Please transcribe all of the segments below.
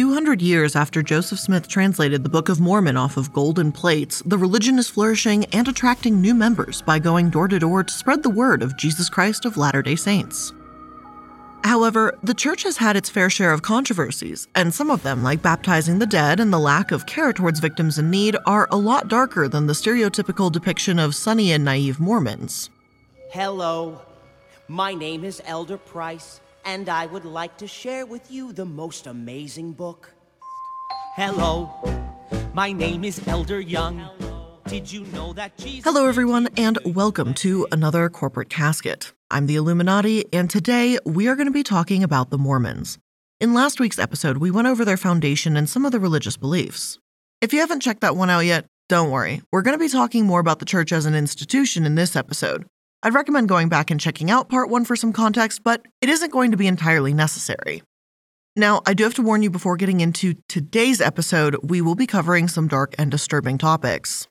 200 years after Joseph Smith translated the Book of Mormon off of golden plates, the religion is flourishing and attracting new members by going door to door to spread the word of Jesus Christ of Latter-day Saints. However, the church has had its fair share of controversies, and some of them, like baptizing the dead and the lack of care towards victims in need, are a lot darker than the stereotypical depiction of sunny and naive Mormons. Hello, my name is Elder Price, and I would like to share with you the most amazing book. Hello, my name is Elder Young. Did you know that Jesus... Hello, everyone, and welcome to another Corporate Casket. I'm the Illuminati, and today we are going to be talking about the Mormons. In last week's episode, we went over their foundation and some of the religious beliefs. If you haven't checked that one out yet, don't worry. We're going to be talking more about the church as an institution in this episode. I'd recommend going back and checking out part one for some context, but it isn't going to be entirely necessary. Now, I do have to warn you before getting into today's episode, we will be covering some dark and disturbing topics.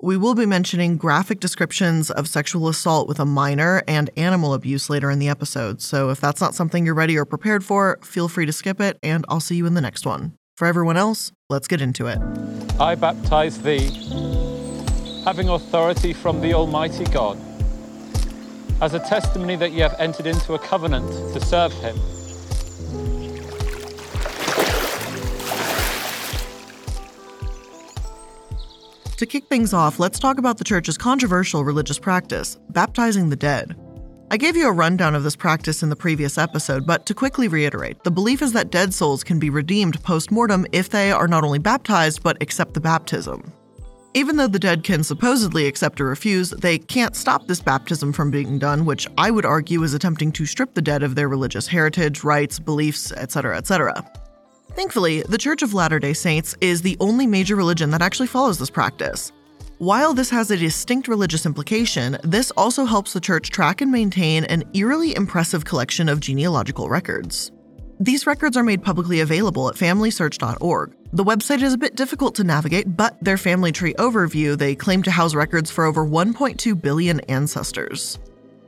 We will be mentioning graphic descriptions of sexual assault with a minor and animal abuse later in the episode, so if that's not something you're ready or prepared for, feel free to skip it, and I'll see you in the next one. For everyone else, let's get into it. I baptize thee, having authority from the Almighty God, as a testimony that ye have entered into a covenant to serve him. To kick things off, let's talk about the church's controversial religious practice, baptizing the dead. I gave you a rundown of this practice in the previous episode, but to quickly reiterate, the belief is that dead souls can be redeemed post-mortem if they are not only baptized, but accept the baptism. Even though the dead can supposedly accept or refuse, they can't stop this baptism from being done, which I would argue is attempting to strip the dead of their religious heritage, rights, beliefs, etc., etc. Thankfully, the Church of Latter-day Saints is the only major religion that actually follows this practice. While this has a distinct religious implication, this also helps the church track and maintain an eerily impressive collection of genealogical records. These records are made publicly available at familysearch.org. The website is a bit difficult to navigate, but their family tree overview, they claim to house records for over 1.2 billion ancestors.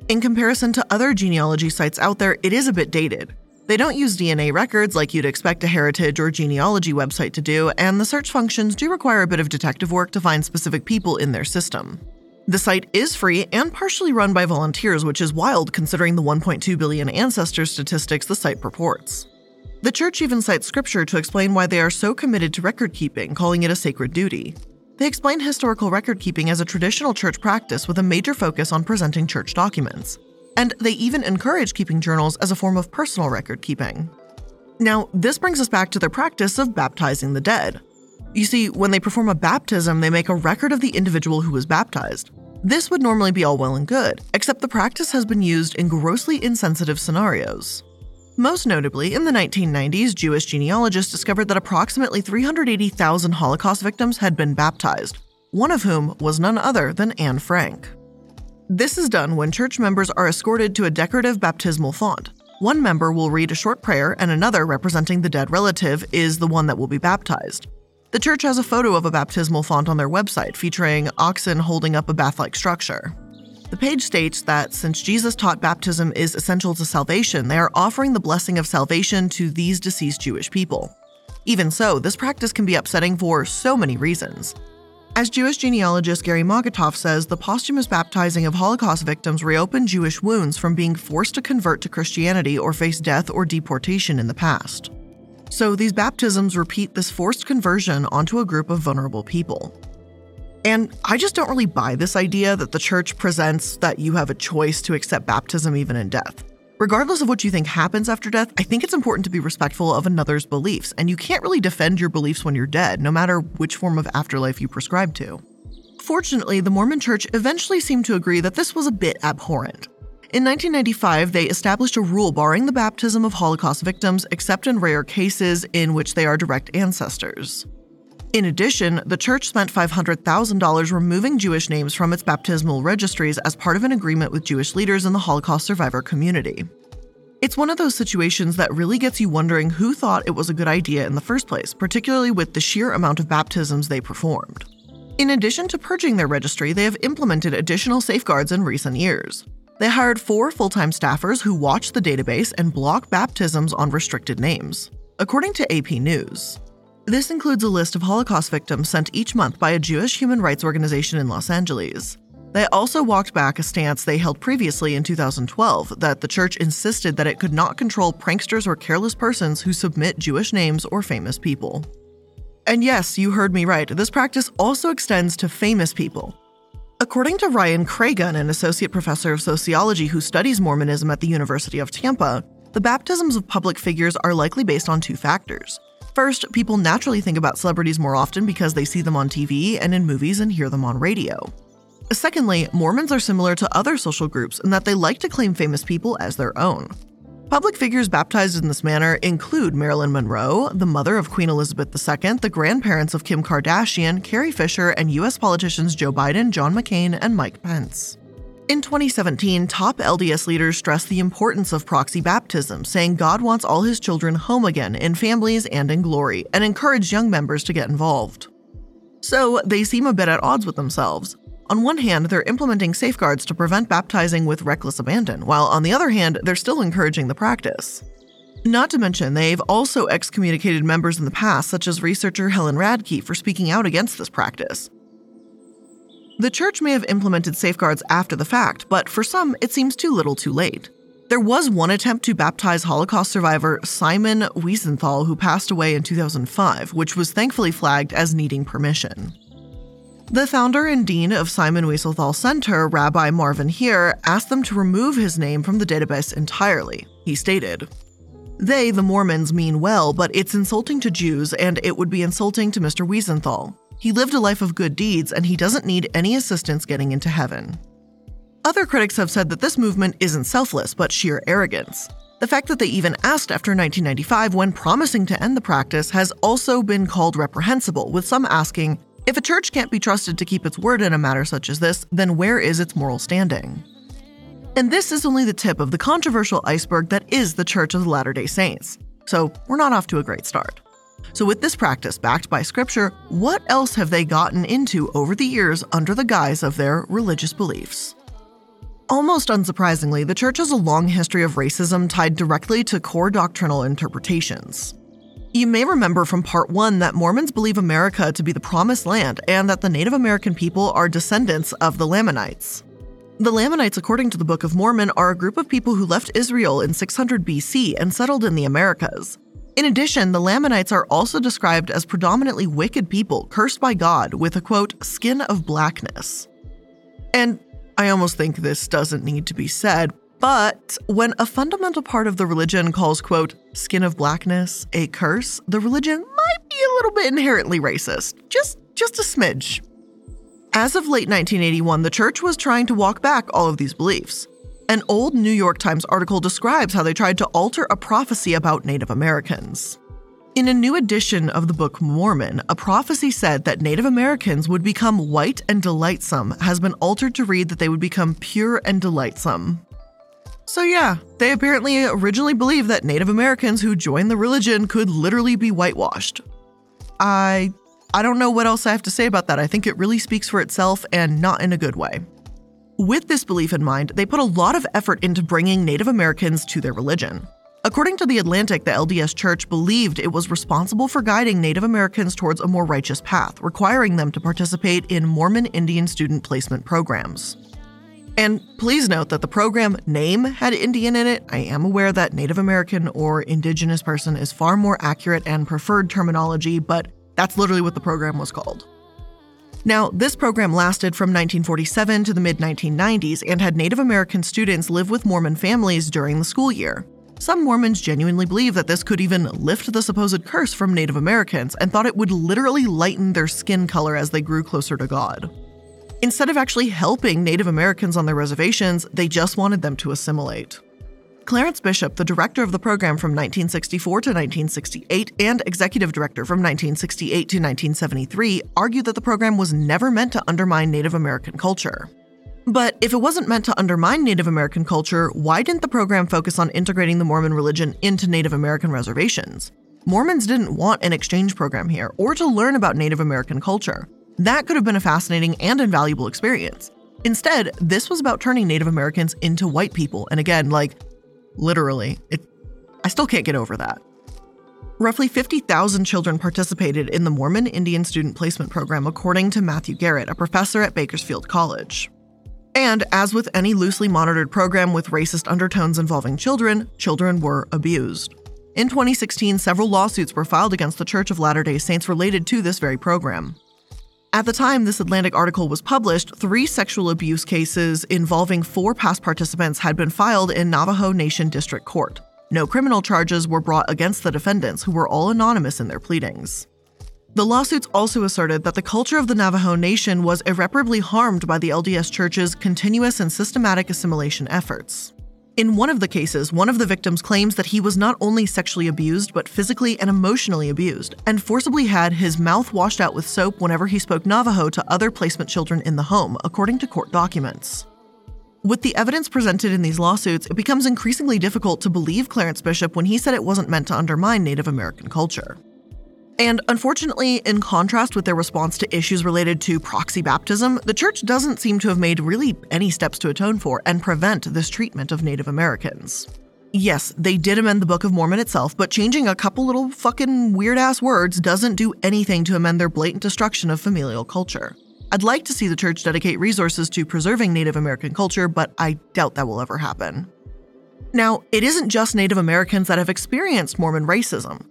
In comparison to other genealogy sites out there, it is a bit dated. They don't use DNA records like you'd expect a heritage or genealogy website to do, and the search functions do require a bit of detective work to find specific people in their system. The site is free and partially run by volunteers, which is wild considering the 1.2 billion ancestor statistics the site purports. The church even cites scripture to explain why they are so committed to record keeping, calling it a sacred duty. They explain historical record keeping as a traditional church practice with a major focus on presenting church documents. And they even encourage keeping journals as a form of personal record keeping. Now, this brings us back to their practice of baptizing the dead. You see, when they perform a baptism, they make a record of the individual who was baptized. This would normally be all well and good, except the practice has been used in grossly insensitive scenarios. Most notably, in the 1990s, Jewish genealogists discovered that approximately 380,000 Holocaust victims had been baptized, one of whom was none other than Anne Frank. This is done when church members are escorted to a decorative baptismal font. One member will read a short prayer, and another, representing the dead relative, is the one that will be baptized. The church has a photo of a baptismal font on their website featuring oxen holding up a bath-like structure. The page states that since Jesus taught baptism is essential to salvation, they are offering the blessing of salvation to these deceased Jewish people. Even so, this practice can be upsetting for so many reasons. As Jewish genealogist Gary Mokotoff says, the posthumous baptizing of Holocaust victims reopened Jewish wounds from being forced to convert to Christianity or face death or deportation in the past. So these baptisms repeat this forced conversion onto a group of vulnerable people. And I just don't really buy this idea that the church presents that you have a choice to accept baptism even in death. Regardless of what you think happens after death, I think it's important to be respectful of another's beliefs, and you can't really defend your beliefs when you're dead, no matter which form of afterlife you prescribe to. Fortunately, the Mormon Church eventually seemed to agree that this was a bit abhorrent. In 1995, they established a rule barring the baptism of Holocaust victims except in rare cases in which they are direct ancestors. In addition, the church spent $500,000 removing Jewish names from its baptismal registries as part of an agreement with Jewish leaders in the Holocaust survivor community. It's one of those situations that really gets you wondering who thought it was a good idea in the first place, particularly with the sheer amount of baptisms they performed. In addition to purging their registry, they have implemented additional safeguards in recent years. They hired 4 full-time staffers who watch the database and block baptisms on restricted names. According to AP News, this includes a list of Holocaust victims sent each month by a Jewish human rights organization in Los Angeles. They also walked back a stance they held previously in 2012 that the church insisted that it could not control pranksters or careless persons who submit Jewish names or famous people. And yes, you heard me right, this practice also extends to famous people. According to Ryan Cragun, an associate professor of sociology who studies Mormonism at the University of Tampa, the baptisms of public figures are likely based on two factors. First, people naturally think about celebrities more often because they see them on TV and in movies and hear them on radio. Secondly, Mormons are similar to other social groups in that they like to claim famous people as their own. Public figures baptized in this manner include Marilyn Monroe, the mother of Queen Elizabeth II, the grandparents of Kim Kardashian, Carrie Fisher, and U.S. politicians Joe Biden, John McCain, and Mike Pence. In 2017, top LDS leaders stressed the importance of proxy baptism, saying God wants all his children home again, in families and in glory, and encouraged young members to get involved. So they seem a bit at odds with themselves. On one hand, they're implementing safeguards to prevent baptizing with reckless abandon, while on the other hand, they're still encouraging the practice. Not to mention, they've also excommunicated members in the past, such as researcher Helen for speaking out against this practice. The church may have implemented safeguards after the fact, but for some, it seems too little too late. There was one attempt to baptize Holocaust survivor Simon Wiesenthal, who passed away in 2005, which was thankfully flagged as needing permission. The founder and dean of Simon Wiesenthal Center, Rabbi Marvin Heer, asked them to remove his name from the database entirely. He stated, "They, the Mormons, mean well, but it's insulting to Jews, and it would be insulting to Mr. Wiesenthal. He lived a life of good deeds, and he doesn't need any assistance getting into heaven." Other critics have said that this movement isn't selfless, but sheer arrogance. The fact that they even asked after 1995 when promising to end the practice has also been called reprehensible, with some asking, if a church can't be trusted to keep its word in a matter such as this, then where is its moral standing? And this is only the tip of the controversial iceberg that is the Church of the Latter-day Saints. So we're not off to a great start. So with this practice backed by scripture, what else have they gotten into over the years under the guise of their religious beliefs? Almost unsurprisingly, the church has a long history of racism tied directly to core doctrinal interpretations. You may remember from part one that Mormons believe America to be the promised land and that the Native American people are descendants of the Lamanites. The Lamanites, according to the Book of Mormon, are a group of people who left Israel in 600 BC and settled in the Americas. In addition, the Lamanites are also described as predominantly wicked people cursed by God with a, quote, skin of blackness. And I almost think this doesn't need to be said, but when a fundamental part of the religion calls, quote, skin of blackness, a curse, the religion might be a little bit inherently racist, just a smidge. As of late 1981, the church was trying to walk back all of these beliefs. An old New York Times article describes how they tried to alter a prophecy about Native Americans. In a new edition of the Book of Mormon, a prophecy said that Native Americans would become white and delightsome has been altered to read that they would become pure and delightsome. So yeah, they apparently originally believed that Native Americans who joined the religion could literally be whitewashed. I don't know what else I have to say about that. I think it really speaks for itself and not in a good way. With this belief in mind, they put a lot of effort into bringing Native Americans to their religion. According to The Atlantic, the LDS Church believed it was responsible for guiding Native Americans towards a more righteous path, requiring them to participate in Mormon Indian student placement programs. And please note that the program name had Indian in it. I am aware that Native American or Indigenous person is far more accurate and preferred terminology, but that's literally what the program was called. Now, this program lasted from 1947 to the mid-1990s and had Native American students live with Mormon families during the school year. Some Mormons genuinely believe that this could even lift the supposed curse from Native Americans and thought it would literally lighten their skin color as they grew closer to God. Instead of actually helping Native Americans on their reservations, they just wanted them to assimilate. Clarence Bishop, the director of the program from 1964 to 1968 and executive director from 1968 to 1973, argued that the program was never meant to undermine Native American culture. But if it wasn't meant to undermine Native American culture, why didn't the program focus on integrating the Mormon religion into Native American reservations? Mormons didn't want an exchange program here or to learn about Native American culture. That could have been a fascinating and invaluable experience. Instead, this was about turning Native Americans into white people. And again, literally, I still can't get over that. Roughly 50,000 children participated in the Mormon Indian Student Placement Program, according to Matthew Garrett, a professor at Bakersfield College. And as with any loosely monitored program with racist undertones involving children, children were abused. In 2016, several lawsuits were filed against the Church of Latter-day Saints related to this very program. At the time this Atlantic article was published, 3 sexual abuse cases involving 4 past participants had been filed in Navajo Nation District Court. No criminal charges were brought against the defendants, who were all anonymous in their pleadings. The lawsuits also asserted that the culture of the Navajo Nation was irreparably harmed by the LDS Church's continuous and systematic assimilation efforts. In one of the cases, one of the victims claims that he was not only sexually abused, but physically and emotionally abused, and forcibly had his mouth washed out with soap whenever he spoke Navajo to other placement children in the home, according to court documents. With the evidence presented in these lawsuits, it becomes increasingly difficult to believe Clarence Bishop when he said it wasn't meant to undermine Native American culture. And unfortunately, in contrast with their response to issues related to proxy baptism, the church doesn't seem to have made really any steps to atone for and prevent this treatment of Native Americans. Yes, they did amend the Book of Mormon itself, but changing a couple little fucking weird-ass words doesn't do anything to amend their blatant destruction of familial culture. I'd like to see the church dedicate resources to preserving Native American culture, but I doubt that will ever happen. Now, it isn't just Native Americans that have experienced Mormon racism.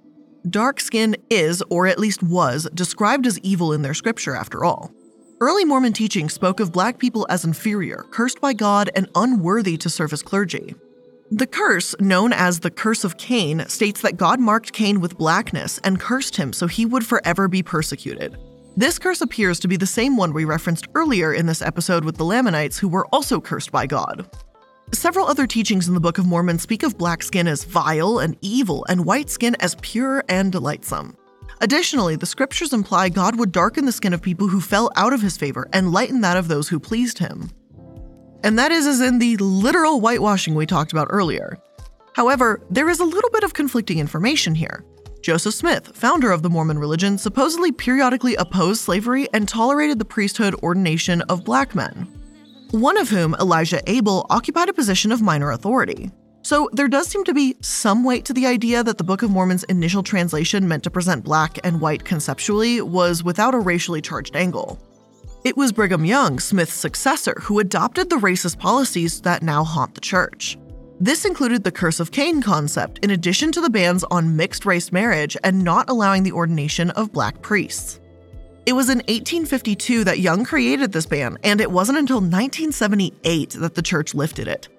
Dark skin is, or at least was, described as evil in their scripture after all. Early Mormon teaching spoke of black people as inferior, cursed by God, and unworthy to serve as clergy. The curse, known as the Curse of Cain, states that God marked Cain with blackness and cursed him so he would forever be persecuted. This curse appears to be the same one we referenced earlier in this episode with the Lamanites, who were also cursed by God. Several other teachings in the Book of Mormon speak of black skin as vile and evil, and white skin as pure and delightsome. Additionally, the scriptures imply God would darken the skin of people who fell out of his favor and lighten that of those who pleased him. And that is as in the literal whitewashing we talked about earlier. However, there is a little bit of conflicting information here. Joseph Smith, founder of the Mormon religion, supposedly periodically opposed slavery and tolerated the priesthood ordination of black men, one of whom, Elijah Abel, occupied a position of minor authority. So there does seem to be some weight to the idea that the Book of Mormon's initial translation meant to present black and white conceptually was without a racially charged angle. It was Brigham Young, Smith's successor, who adopted the racist policies that now haunt the church. This included the Curse of Cain concept, in addition to the bans on mixed-race marriage and not allowing the ordination of black priests. It was in 1852 that Young created this ban, and it wasn't until 1978 that the church lifted it.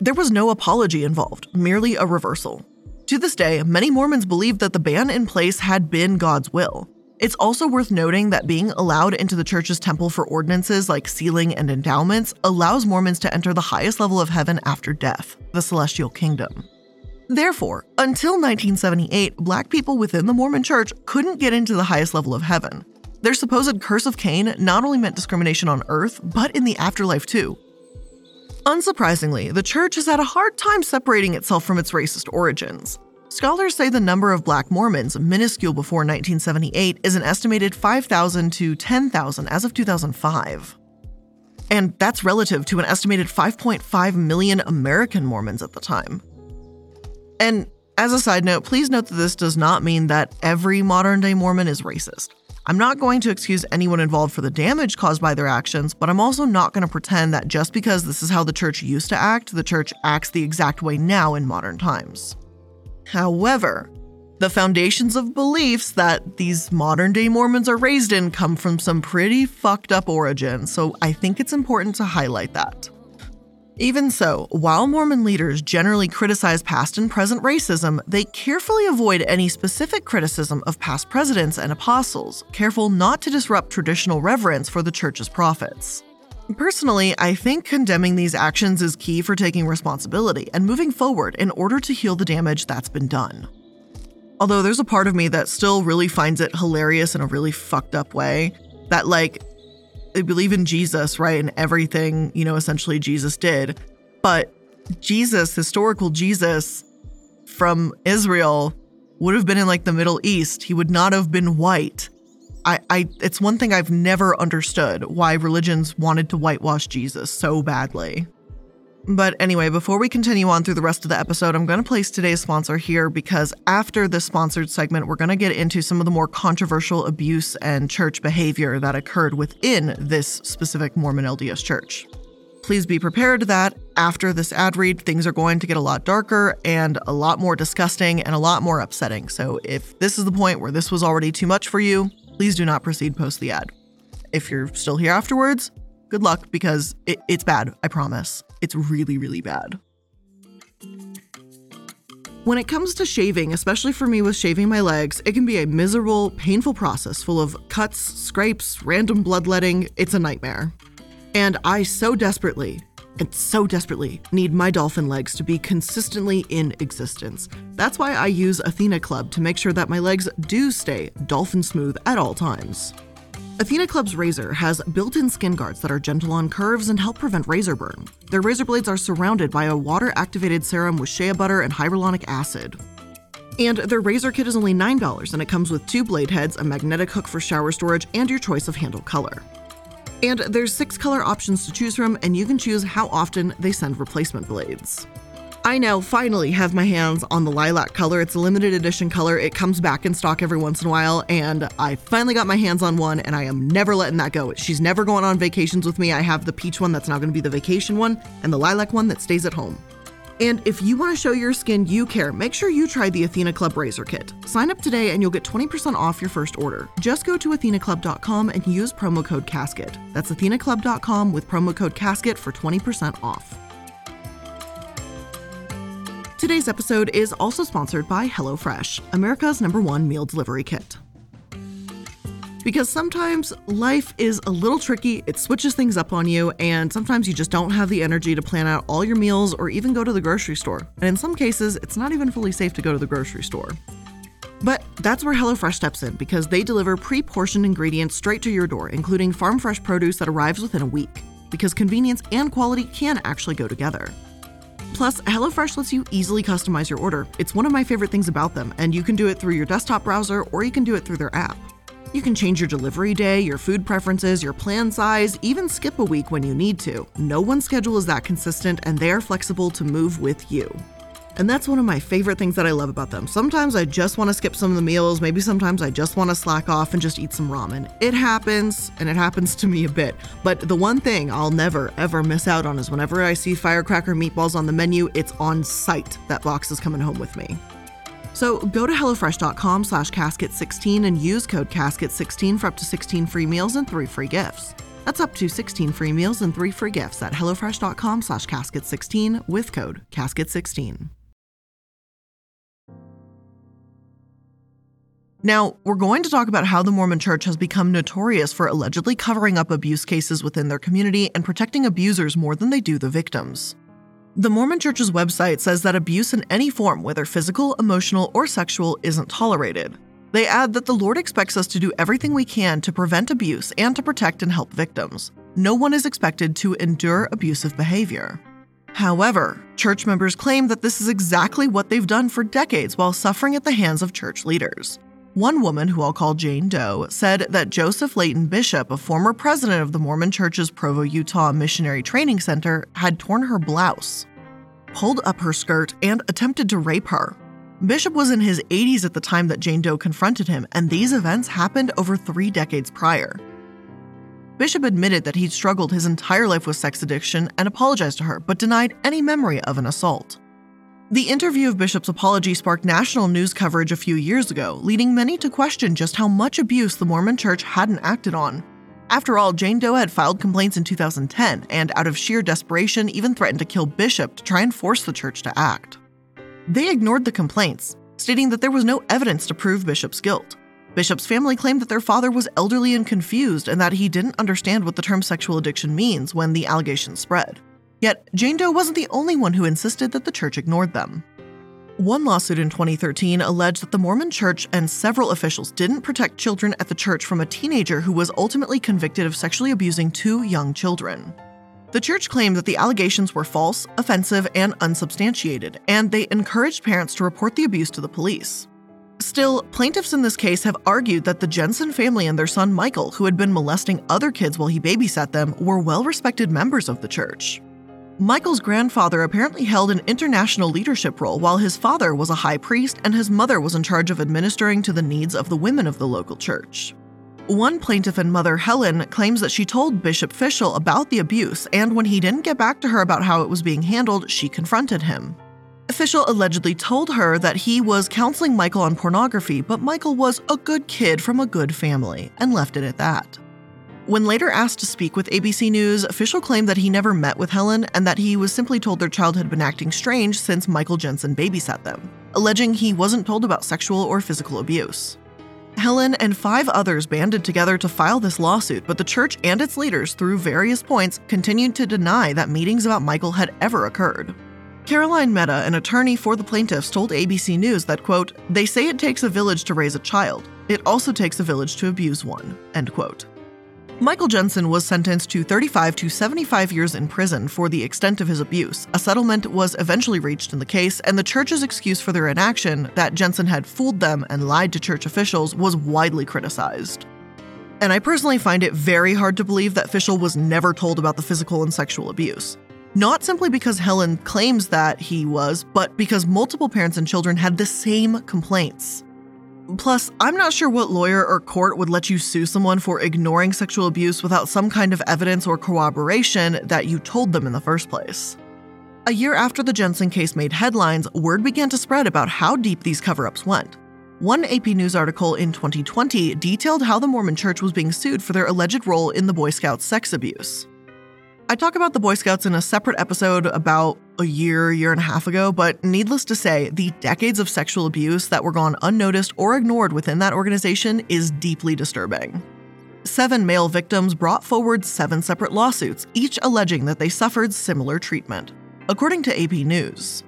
There was no apology involved, merely a reversal. To this day, many Mormons believe that the ban in place had been God's will. It's also worth noting that being allowed into the church's temple for ordinances like sealing and endowments allows Mormons to enter the highest level of heaven after death, the celestial kingdom. Therefore, until 1978, black people within the Mormon church couldn't get into the highest level of heaven. Their supposed Curse of Cain not only meant discrimination on earth, but in the afterlife too. Unsurprisingly, the church has had a hard time separating itself from its racist origins. Scholars say the number of black Mormons, minuscule before 1978, is an estimated 5,000 to 10,000 as of 2005. And that's relative to an estimated 5.5 million American Mormons at the time. And as a side note, please note that this does not mean that every modern-day Mormon is racist. I'm not going to excuse anyone involved for the damage caused by their actions, but I'm also not going to pretend that just because this is how the church used to act, the church acts the exact way now in modern times. However, the foundations of beliefs that these modern-day Mormons are raised in come from some pretty fucked up origins, so I think it's important to highlight that. Even so, while Mormon leaders generally criticize past and present racism, they carefully avoid any specific criticism of past presidents and apostles, careful not to disrupt traditional reverence for the church's prophets. Personally, I think condemning these actions is key for taking responsibility and moving forward in order to heal the damage that's been done. Although there's a part of me that still really finds it hilarious in a really fucked up way that, like, they believe in Jesus, right? And everything, you know, essentially Jesus did. But Jesus, historical Jesus from Israel, would have been in like the Middle East. He would not have been white. It's one thing I've never understood, why religions wanted to whitewash Jesus so badly. But anyway, before we continue on through the rest of the episode, I'm going to place today's sponsor here because after this sponsored segment, we're going to get into some of the more controversial abuse and church behavior that occurred within this specific Mormon LDS church. Please be prepared that after this ad read, things are going to get a lot darker and a lot more disgusting and a lot more upsetting. So if this is the point where this was already too much for you, please do not proceed post the ad. If you're still here afterwards, good luck because it's bad, I promise. It's really, really bad. When it comes to shaving, especially for me with shaving my legs, it can be a miserable, painful process full of cuts, scrapes, random bloodletting. It's a nightmare. And I so desperately need my dolphin legs to be consistently in existence. That's why I use Athena Club to make sure that my legs do stay dolphin smooth at all times. Athena Club's razor has built-in skin guards that are gentle on curves and help prevent razor burn. Their razor blades are surrounded by a water-activated serum with shea butter and hyaluronic acid. And their razor kit is only $9, and it comes with 2 blade heads, a magnetic hook for shower storage, and your choice of handle color. And there's 6 color options to choose from, and you can choose how often they send replacement blades. I now finally have my hands on the lilac color. It's a limited edition color. It comes back in stock every once in a while. And I finally got my hands on one and I am never letting that go. She's never going on vacations with me. I have the peach one that's now going to be the vacation one and the lilac one that stays at home. And if you want to show your skin you care, make sure you try the Athena Club Razor Kit. Sign up today and you'll get 20% off your first order. Just go to athenaclub.com and use promo code CASKET. That's athenaclub.com with promo code CASKET for 20% off. Today's episode is also sponsored by HelloFresh, America's #1 meal delivery kit. Because sometimes life is a little tricky, it switches things up on you, and sometimes you just don't have the energy to plan out all your meals or even go to the grocery store. And in some cases, it's not even fully safe to go to the grocery store. But that's where HelloFresh steps in because they deliver pre-portioned ingredients straight to your door, including farm fresh produce that arrives within a week, because convenience and quality can actually go together. Plus, HelloFresh lets you easily customize your order. It's one of my favorite things about them, and you can do it through your desktop browser or you can do it through their app. You can change your delivery day, your food preferences, your plan size, even skip a week when you need to. No one's schedule is that consistent, and they are flexible to move with you. And that's one of my favorite things that I love about them. Sometimes I just want to skip some of the meals. Maybe sometimes I just want to slack off and just eat some ramen. It happens, and it happens to me a bit. But the one thing I'll never, ever miss out on is whenever I see firecracker meatballs on the menu, it's on sight. That box is coming home with me. So go to HelloFresh.com/casket16 and use code casket16 for up to 16 free meals and 3 free gifts. That's up to 16 free meals and 3 free gifts at HelloFresh.com/casket16 with code casket16. Now, we're going to talk about how the Mormon Church has become notorious for allegedly covering up abuse cases within their community and protecting abusers more than they do the victims. The Mormon Church's website says that abuse in any form, whether physical, emotional, or sexual, isn't tolerated. They add that the Lord expects us to do everything we can to prevent abuse and to protect and help victims. No one is expected to endure abusive behavior. However, church members claim that this is exactly what they've done for decades while suffering at the hands of church leaders. One woman, who I'll call Jane Doe, said that Joseph Layton Bishop, a former president of the Mormon Church's Provo, Utah Missionary Training Center, had torn her blouse, pulled up her skirt, and attempted to rape her. Bishop was in his 80s at the time that Jane Doe confronted him, and these events happened over 3 decades prior. Bishop admitted that he'd struggled his entire life with sex addiction and apologized to her, but denied any memory of an assault. The interview of Bishop's apology sparked national news coverage a few years ago, leading many to question just how much abuse the Mormon Church hadn't acted on. After all, Jane Doe had filed complaints in 2010, and out of sheer desperation, even threatened to kill Bishop to try and force the church to act. They ignored the complaints, stating that there was no evidence to prove Bishop's guilt. Bishop's family claimed that their father was elderly and confused, and that he didn't understand what the term sexual addiction means when the allegations spread. Yet, Jane Doe wasn't the only one who insisted that the church ignored them. One lawsuit in 2013 alleged that the Mormon Church and several officials didn't protect children at the church from a teenager who was ultimately convicted of sexually abusing 2 young children. The church claimed that the allegations were false, offensive, and unsubstantiated, and they encouraged parents to report the abuse to the police. Still, plaintiffs in this case have argued that the Jensen family and their son Michael, who had been molesting other kids while he babysat them, were well-respected members of the church. Michael's grandfather apparently held an international leadership role while his father was a high priest and his mother was in charge of administering to the needs of the women of the local church. One plaintiff and mother, Helen, claims that she told Bishop Fischel about the abuse, and when he didn't get back to her about how it was being handled, she confronted him. Fischel allegedly told her that he was counseling Michael on pornography, but Michael was a good kid from a good family, and left it at that. When later asked to speak with ABC News, Fischel claimed that he never met with Helen and that he was simply told their child had been acting strange since Michael Jensen babysat them, alleging he wasn't told about sexual or physical abuse. Helen and 5 others banded together to file this lawsuit, but the church and its leaders, through various points, continued to deny that meetings about Michael had ever occurred. Caroline Mehta, an attorney for the plaintiffs, told ABC News that, quote, "They say it takes a village to raise a child. It also takes a village to abuse one," end quote. Michael Jensen was sentenced to 35 to 75 years in prison for the extent of his abuse. A settlement was eventually reached in the case, and the church's excuse for their inaction, that Jensen had fooled them and lied to church officials, was widely criticized. And I personally find it very hard to believe that Fischel was never told about the physical and sexual abuse. Not simply because Helen claims that he was, but because multiple parents and children had the same complaints. Plus, I'm not sure what lawyer or court would let you sue someone for ignoring sexual abuse without some kind of evidence or corroboration that you told them in the first place. A year after the Jensen case made headlines, word began to spread about how deep these cover-ups went. One AP News article in 2020 detailed how the Mormon Church was being sued for their alleged role in the Boy Scouts' sex abuse. I talk about the Boy Scouts in a separate episode about a year and a half ago, but needless to say, the decades of sexual abuse that were gone unnoticed or ignored within that organization is deeply disturbing. 7 male victims brought forward 7 separate lawsuits, each alleging that they suffered similar treatment, according to AP News.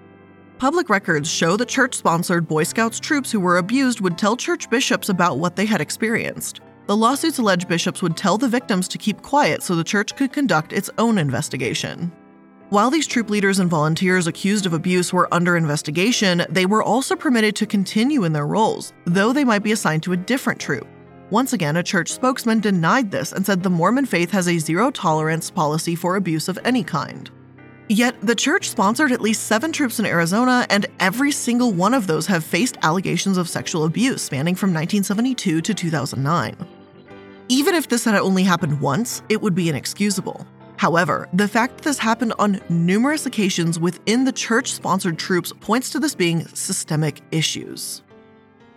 Public records show the church-sponsored Boy Scouts troops who were abused would tell church bishops about what they had experienced. The lawsuits allege bishops would tell the victims to keep quiet so the church could conduct its own investigation. While these troop leaders and volunteers accused of abuse were under investigation, they were also permitted to continue in their roles, though they might be assigned to a different troop. Once again, a church spokesman denied this and said the Mormon faith has a zero-tolerance policy for abuse of any kind. Yet, the church sponsored at least 7 troops in Arizona, and every single one of those have faced allegations of sexual abuse spanning from 1972 to 2009. Even if this had only happened once, it would be inexcusable. However, the fact that this happened on numerous occasions within the church-sponsored troops points to this being systemic issues.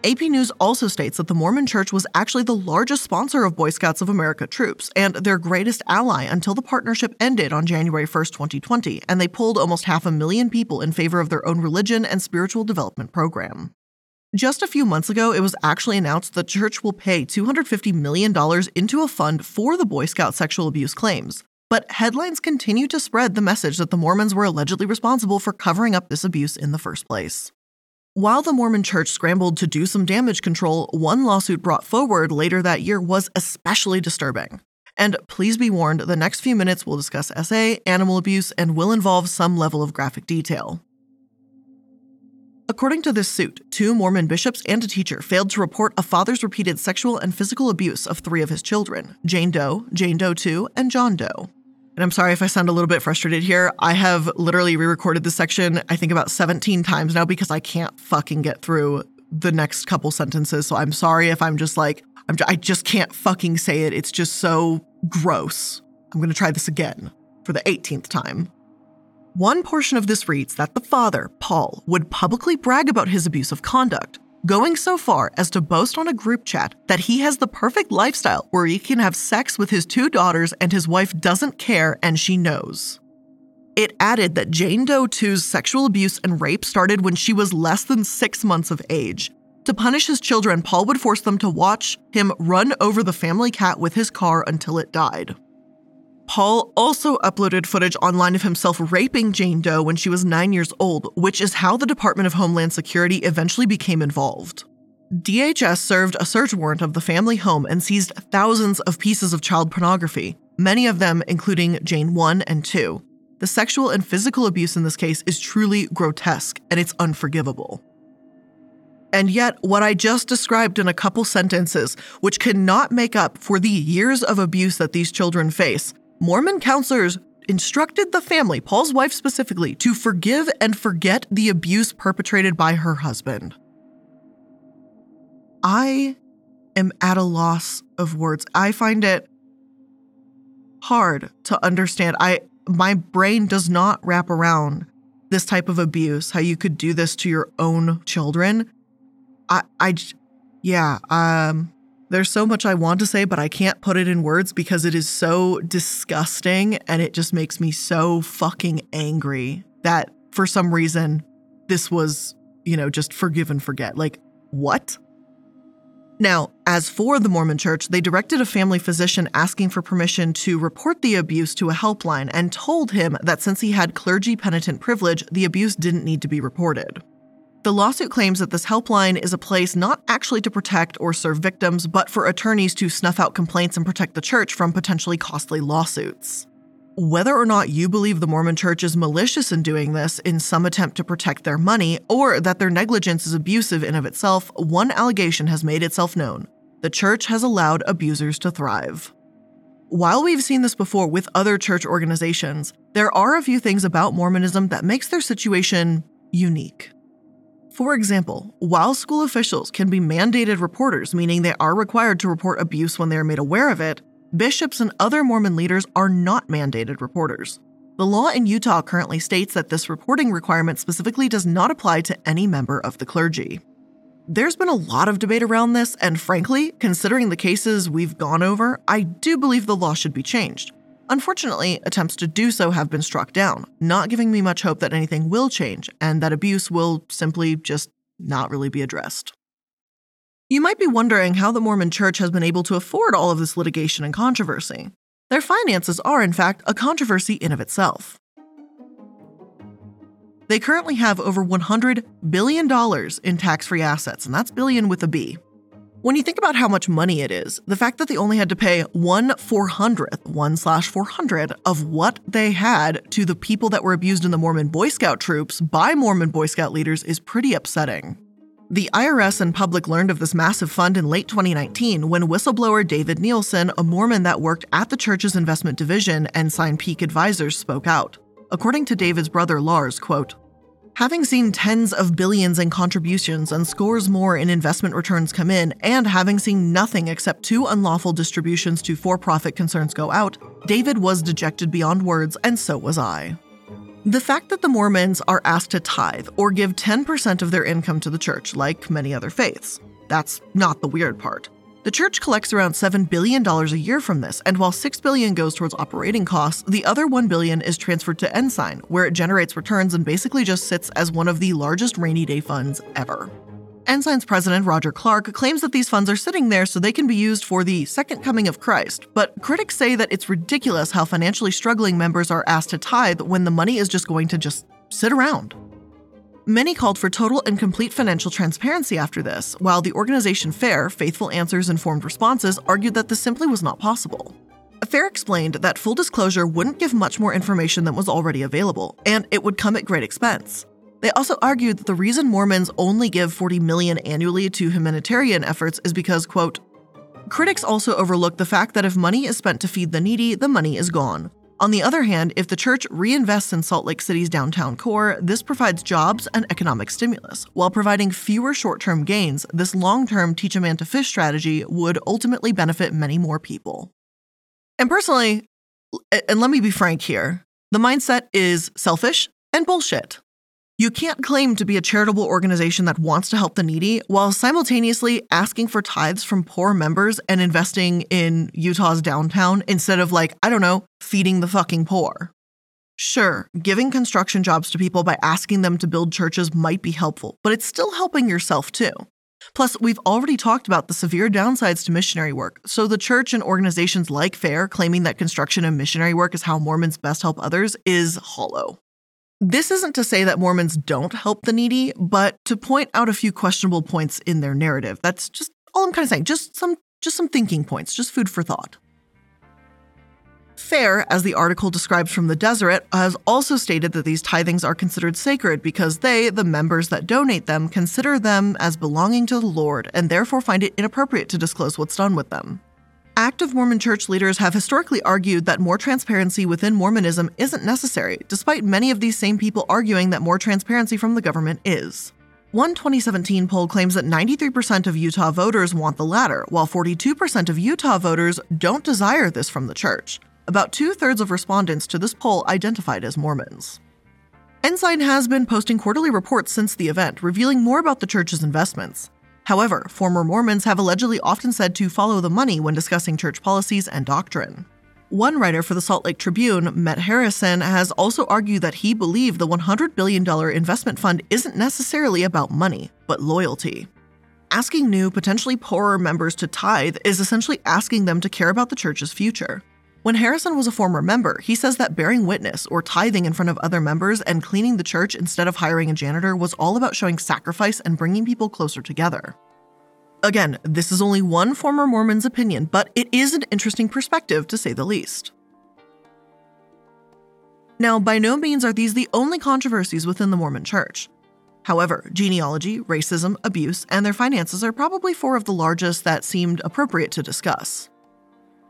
AP News also states that the Mormon Church was actually the largest sponsor of Boy Scouts of America troops and their greatest ally until the partnership ended on January 1, 2020, and they pulled almost 500,000 people in favor of their own religion and spiritual development program. Just a few months ago, it was actually announced the church will pay $250 million into a fund for the Boy Scout sexual abuse claims, but headlines continue to spread the message that the Mormons were allegedly responsible for covering up this abuse in the first place. While the Mormon Church scrambled to do some damage control, one lawsuit brought forward later that year was especially disturbing. And please be warned, the next few minutes will discuss SA, animal abuse, and will involve some level of graphic detail. According to this suit, 2 Mormon bishops and a teacher failed to report a father's repeated sexual and physical abuse of 3 of his children, Jane Doe, Jane Doe 2, and John Doe. And I'm sorry if I sound a little bit frustrated here. I have literally re-recorded this section, I think about 17 times now because I can't fucking get through the next couple sentences. So I'm sorry if I'm just like, I just can't fucking say it. It's just so gross. I'm going to try this again for the 18th time. One portion of this reads that the father, Paul, would publicly brag about his abusive conduct, going so far as to boast on a group chat that he has the perfect lifestyle where he can have sex with his 2 daughters and his wife doesn't care and she knows. It added that Jane Doe 2's sexual abuse and rape started when she was less than 6 months of age. To punish his children, Paul would force them to watch him run over the family cat with his car until it died. Paul also uploaded footage online of himself raping Jane Doe when she was 9 years old, which is how the Department of Homeland Security eventually became involved. DHS served a search warrant of the family home and seized thousands of pieces of child pornography, many of them including Jane 1 and 2. The sexual and physical abuse in this case is truly grotesque, and it's unforgivable. And yet, what I just described in a couple sentences, which cannot make up for the years of abuse that these children face, Mormon counselors instructed the family, Paul's wife specifically, to forgive and forget the abuse perpetrated by her husband. I am at a loss of words. I find it hard to understand. My brain does not wrap around this type of abuse, how you could do this to your own children. There's so much I want to say, but I can't put it in words because it is so disgusting and it just makes me so fucking angry that for some reason this was, just forgive and forget. Like, what? Now, as for the Mormon Church, they directed a family physician asking for permission to report the abuse to a helpline and told him that since he had clergy penitent privilege, the abuse didn't need to be reported. The lawsuit claims that this helpline is a place not actually to protect or serve victims, but for attorneys to snuff out complaints and protect the church from potentially costly lawsuits. Whether or not you believe the Mormon Church is malicious in doing this in some attempt to protect their money, or that their negligence is abusive in of itself, one allegation has made itself known. The church has allowed abusers to thrive. While we've seen this before with other church organizations, there are a few things about Mormonism that makes their situation unique. For example, while school officials can be mandated reporters, meaning they are required to report abuse when they are made aware of it, bishops and other Mormon leaders are not mandated reporters. The law in Utah currently states that this reporting requirement specifically does not apply to any member of the clergy. There's been a lot of debate around this, and frankly, considering the cases we've gone over, I do believe the law should be changed. Unfortunately, attempts to do so have been struck down, not giving me much hope that anything will change and that abuse will simply just not really be addressed. You might be wondering how the Mormon Church has been able to afford all of this litigation and controversy. Their finances are, in fact, a controversy in of itself. They currently have over $100 billion in tax-free assets, and that's billion with a B. When you think about how much money it is, the fact that they only had to pay 1/400 of what they had to the people that were abused in the Mormon Boy Scout troops by Mormon Boy Scout leaders is pretty upsetting. The IRS and public learned of this massive fund in late 2019 when whistleblower David Nielsen, a Mormon that worked at the church's investment division and signed Peak Advisors, spoke out. According to David's brother Lars, quote, "Having seen tens of billions in contributions and scores more in investment returns come in, and having seen nothing except two unlawful distributions to for-profit concerns go out, David was dejected beyond words, and so was I." The fact that the Mormons are asked to tithe or give 10% of their income to the church, like many other faiths, that's not the weird part. The church collects around $7 billion a year from this, and while $6 billion goes towards operating costs, the other $1 billion is transferred to Ensign, where it generates returns and basically just sits as one of the largest rainy day funds ever. Ensign's president, Roger Clark, claims that these funds are sitting there so they can be used for the second coming of Christ, but critics say that it's ridiculous how financially struggling members are asked to tithe when the money is just going to sit around. Many called for total and complete financial transparency after this, while the organization FAIR, Faithful Answers, Informed Responses, argued that this simply was not possible. FAIR explained that full disclosure wouldn't give much more information than was already available, and it would come at great expense. They also argued that the reason Mormons only give $40 million annually to humanitarian efforts is because, quote, "Critics also overlook the fact that if money is spent to feed the needy, the money is gone. On the other hand, if the church reinvests in Salt Lake City's downtown core, this provides jobs and economic stimulus. While providing fewer short-term gains, this long-term teach a man to fish strategy would ultimately benefit many more people." And personally, and let me be frank here, the mindset is selfish and bullshit. You can't claim to be a charitable organization that wants to help the needy while simultaneously asking for tithes from poor members and investing in Utah's downtown instead of, feeding the fucking poor. Sure, giving construction jobs to people by asking them to build churches might be helpful, but it's still helping yourself too. Plus, we've already talked about the severe downsides to missionary work, so the church and organizations like FAIR claiming that construction and missionary work is how Mormons best help others is hollow. This isn't to say that Mormons don't help the needy, but to point out a few questionable points in their narrative. That's just all I'm kind of saying, just some thinking points, just food for thought. FAIR, as the article describes from the Deseret, has also stated that these tithings are considered sacred because they, the members that donate them, consider them as belonging to the Lord and therefore find it inappropriate to disclose what's done with them. Active Mormon church leaders have historically argued that more transparency within Mormonism isn't necessary, despite many of these same people arguing that more transparency from the government is. One 2017 poll claims that 93% of Utah voters want the latter, while 42% of Utah voters don't desire this from the church. About 2/3 of respondents to this poll identified as Mormons. Ensign has been posting quarterly reports since the event, revealing more about the church's investments. However, former Mormons have allegedly often said to follow the money when discussing church policies and doctrine. One writer for the Salt Lake Tribune, Matt Harrison, has also argued that he believed the $100 billion investment fund isn't necessarily about money, but loyalty. Asking new, potentially poorer members to tithe is essentially asking them to care about the church's future. When Harrison was a former member, he says that bearing witness or tithing in front of other members and cleaning the church instead of hiring a janitor was all about showing sacrifice and bringing people closer together. Again, this is only one former Mormon's opinion, but it is an interesting perspective, to say the least. Now, by no means are these the only controversies within the Mormon Church. However, genealogy, racism, abuse, and their finances are probably four of the largest that seemed appropriate to discuss.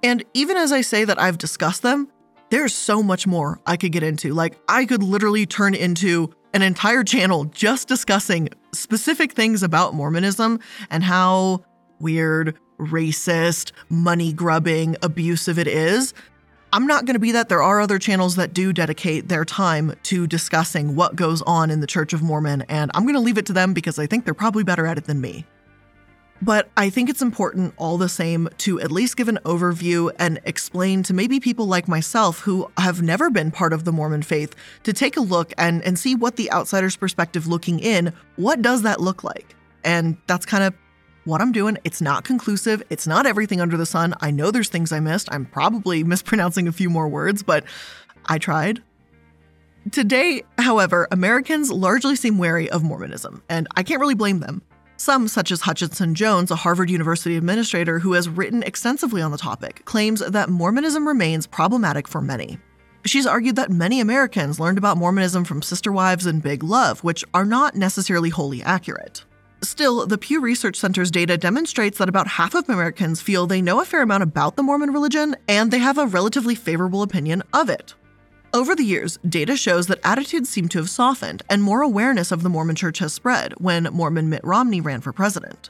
And even as I say that I've discussed them, there's so much more I could get into. Like, I could literally turn into an entire channel just discussing specific things about Mormonism and how weird, racist, money-grubbing, abusive it is. I'm not going to be that. There are other channels that do dedicate their time to discussing what goes on in the Church of Mormon, and I'm going to leave it to them because I think they're probably better at it than me. But I think it's important all the same to at least give an overview and explain to maybe people like myself who have never been part of the Mormon faith to take a look and see what the outsider's perspective looking in, what does that look like? And that's kind of what I'm doing. It's not conclusive. It's not everything under the sun. I know there's things I missed. I'm probably mispronouncing a few more words, but I tried. Today, however, Americans largely seem wary of Mormonism, and I can't really blame them. Some, such as Hutchinson Jones, a Harvard University administrator who has written extensively on the topic, claims that Mormonism remains problematic for many. She's argued that many Americans learned about Mormonism from Sister Wives and Big Love, which are not necessarily wholly accurate. Still, the Pew Research Center's data demonstrates that about half of Americans feel they know a fair amount about the Mormon religion, and they have a relatively favorable opinion of it. Over the years, data shows that attitudes seem to have softened and more awareness of the Mormon Church has spread when Mormon Mitt Romney ran for president.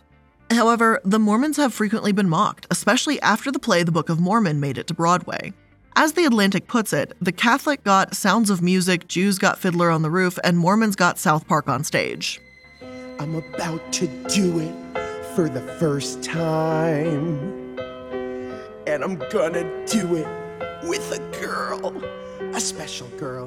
However, the Mormons have frequently been mocked, especially after the play The Book of Mormon made it to Broadway. As The Atlantic puts it, the Catholic got Sounds of Music, Jews got Fiddler on the Roof, and Mormons got South Park on stage. I'm about to do it for the first time, and I'm gonna do it with a girl. A special girl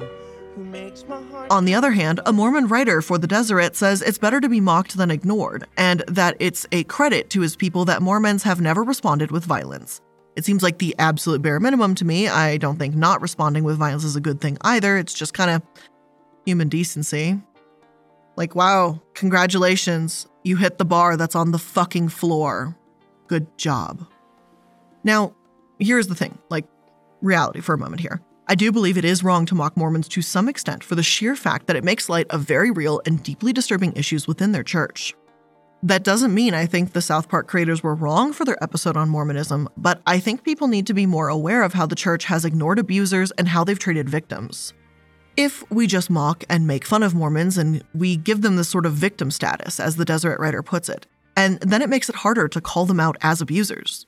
who makes my heart... On the other hand, a Mormon writer for the Deseret says it's better to be mocked than ignored, and that it's a credit to his people that Mormons have never responded with violence. It seems like the absolute bare minimum to me. I don't think not responding with violence is a good thing either. It's just kind of human decency. Like, wow, congratulations. You hit the bar that's on the fucking floor. Good job. Now, here's the thing, like, reality for a moment here. I do believe it is wrong to mock Mormons to some extent for the sheer fact that it makes light of very real and deeply disturbing issues within their church. That doesn't mean I think the South Park creators were wrong for their episode on Mormonism, but I think people need to be more aware of how the church has ignored abusers and how they've treated victims. If we just mock and make fun of Mormons and we give them this sort of victim status, as the Deseret writer puts it, and then it makes it harder to call them out as abusers.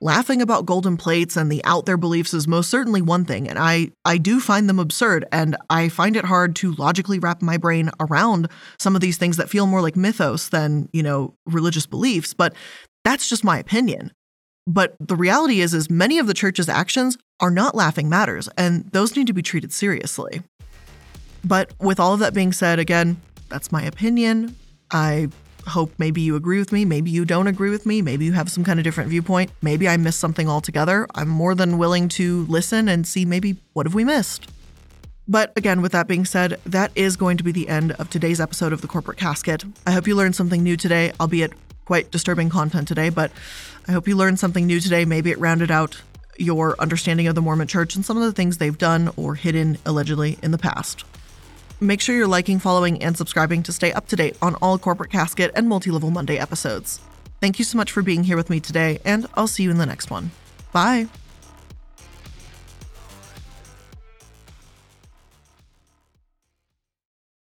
Laughing about golden plates and the out there beliefs is most certainly one thing, and I do find them absurd, and I find it hard to logically wrap my brain around some of these things that feel more like mythos than, you know, religious beliefs, but that's just my opinion. But the reality is many of the church's actions are not laughing matters, and those need to be treated seriously. But with all of that being said, again, that's my opinion. I hope maybe you agree with me, maybe you don't agree with me, maybe you have some kind of different viewpoint, maybe I missed something altogether. I'm more than willing to listen and see maybe what have we missed. But again, with that being said, that is going to be the end of today's episode of The Corporate Casket. I hope you learned something new today, albeit quite disturbing content today, but I hope you learned something new today. Maybe it rounded out your understanding of the Mormon Church and some of the things they've done or hidden allegedly in the past. Make sure you're liking, following, and subscribing to stay up to date on all Corporate Casket and Multi-Level Monday episodes. Thank you so much for being here with me today, and I'll see you in the next one. Bye.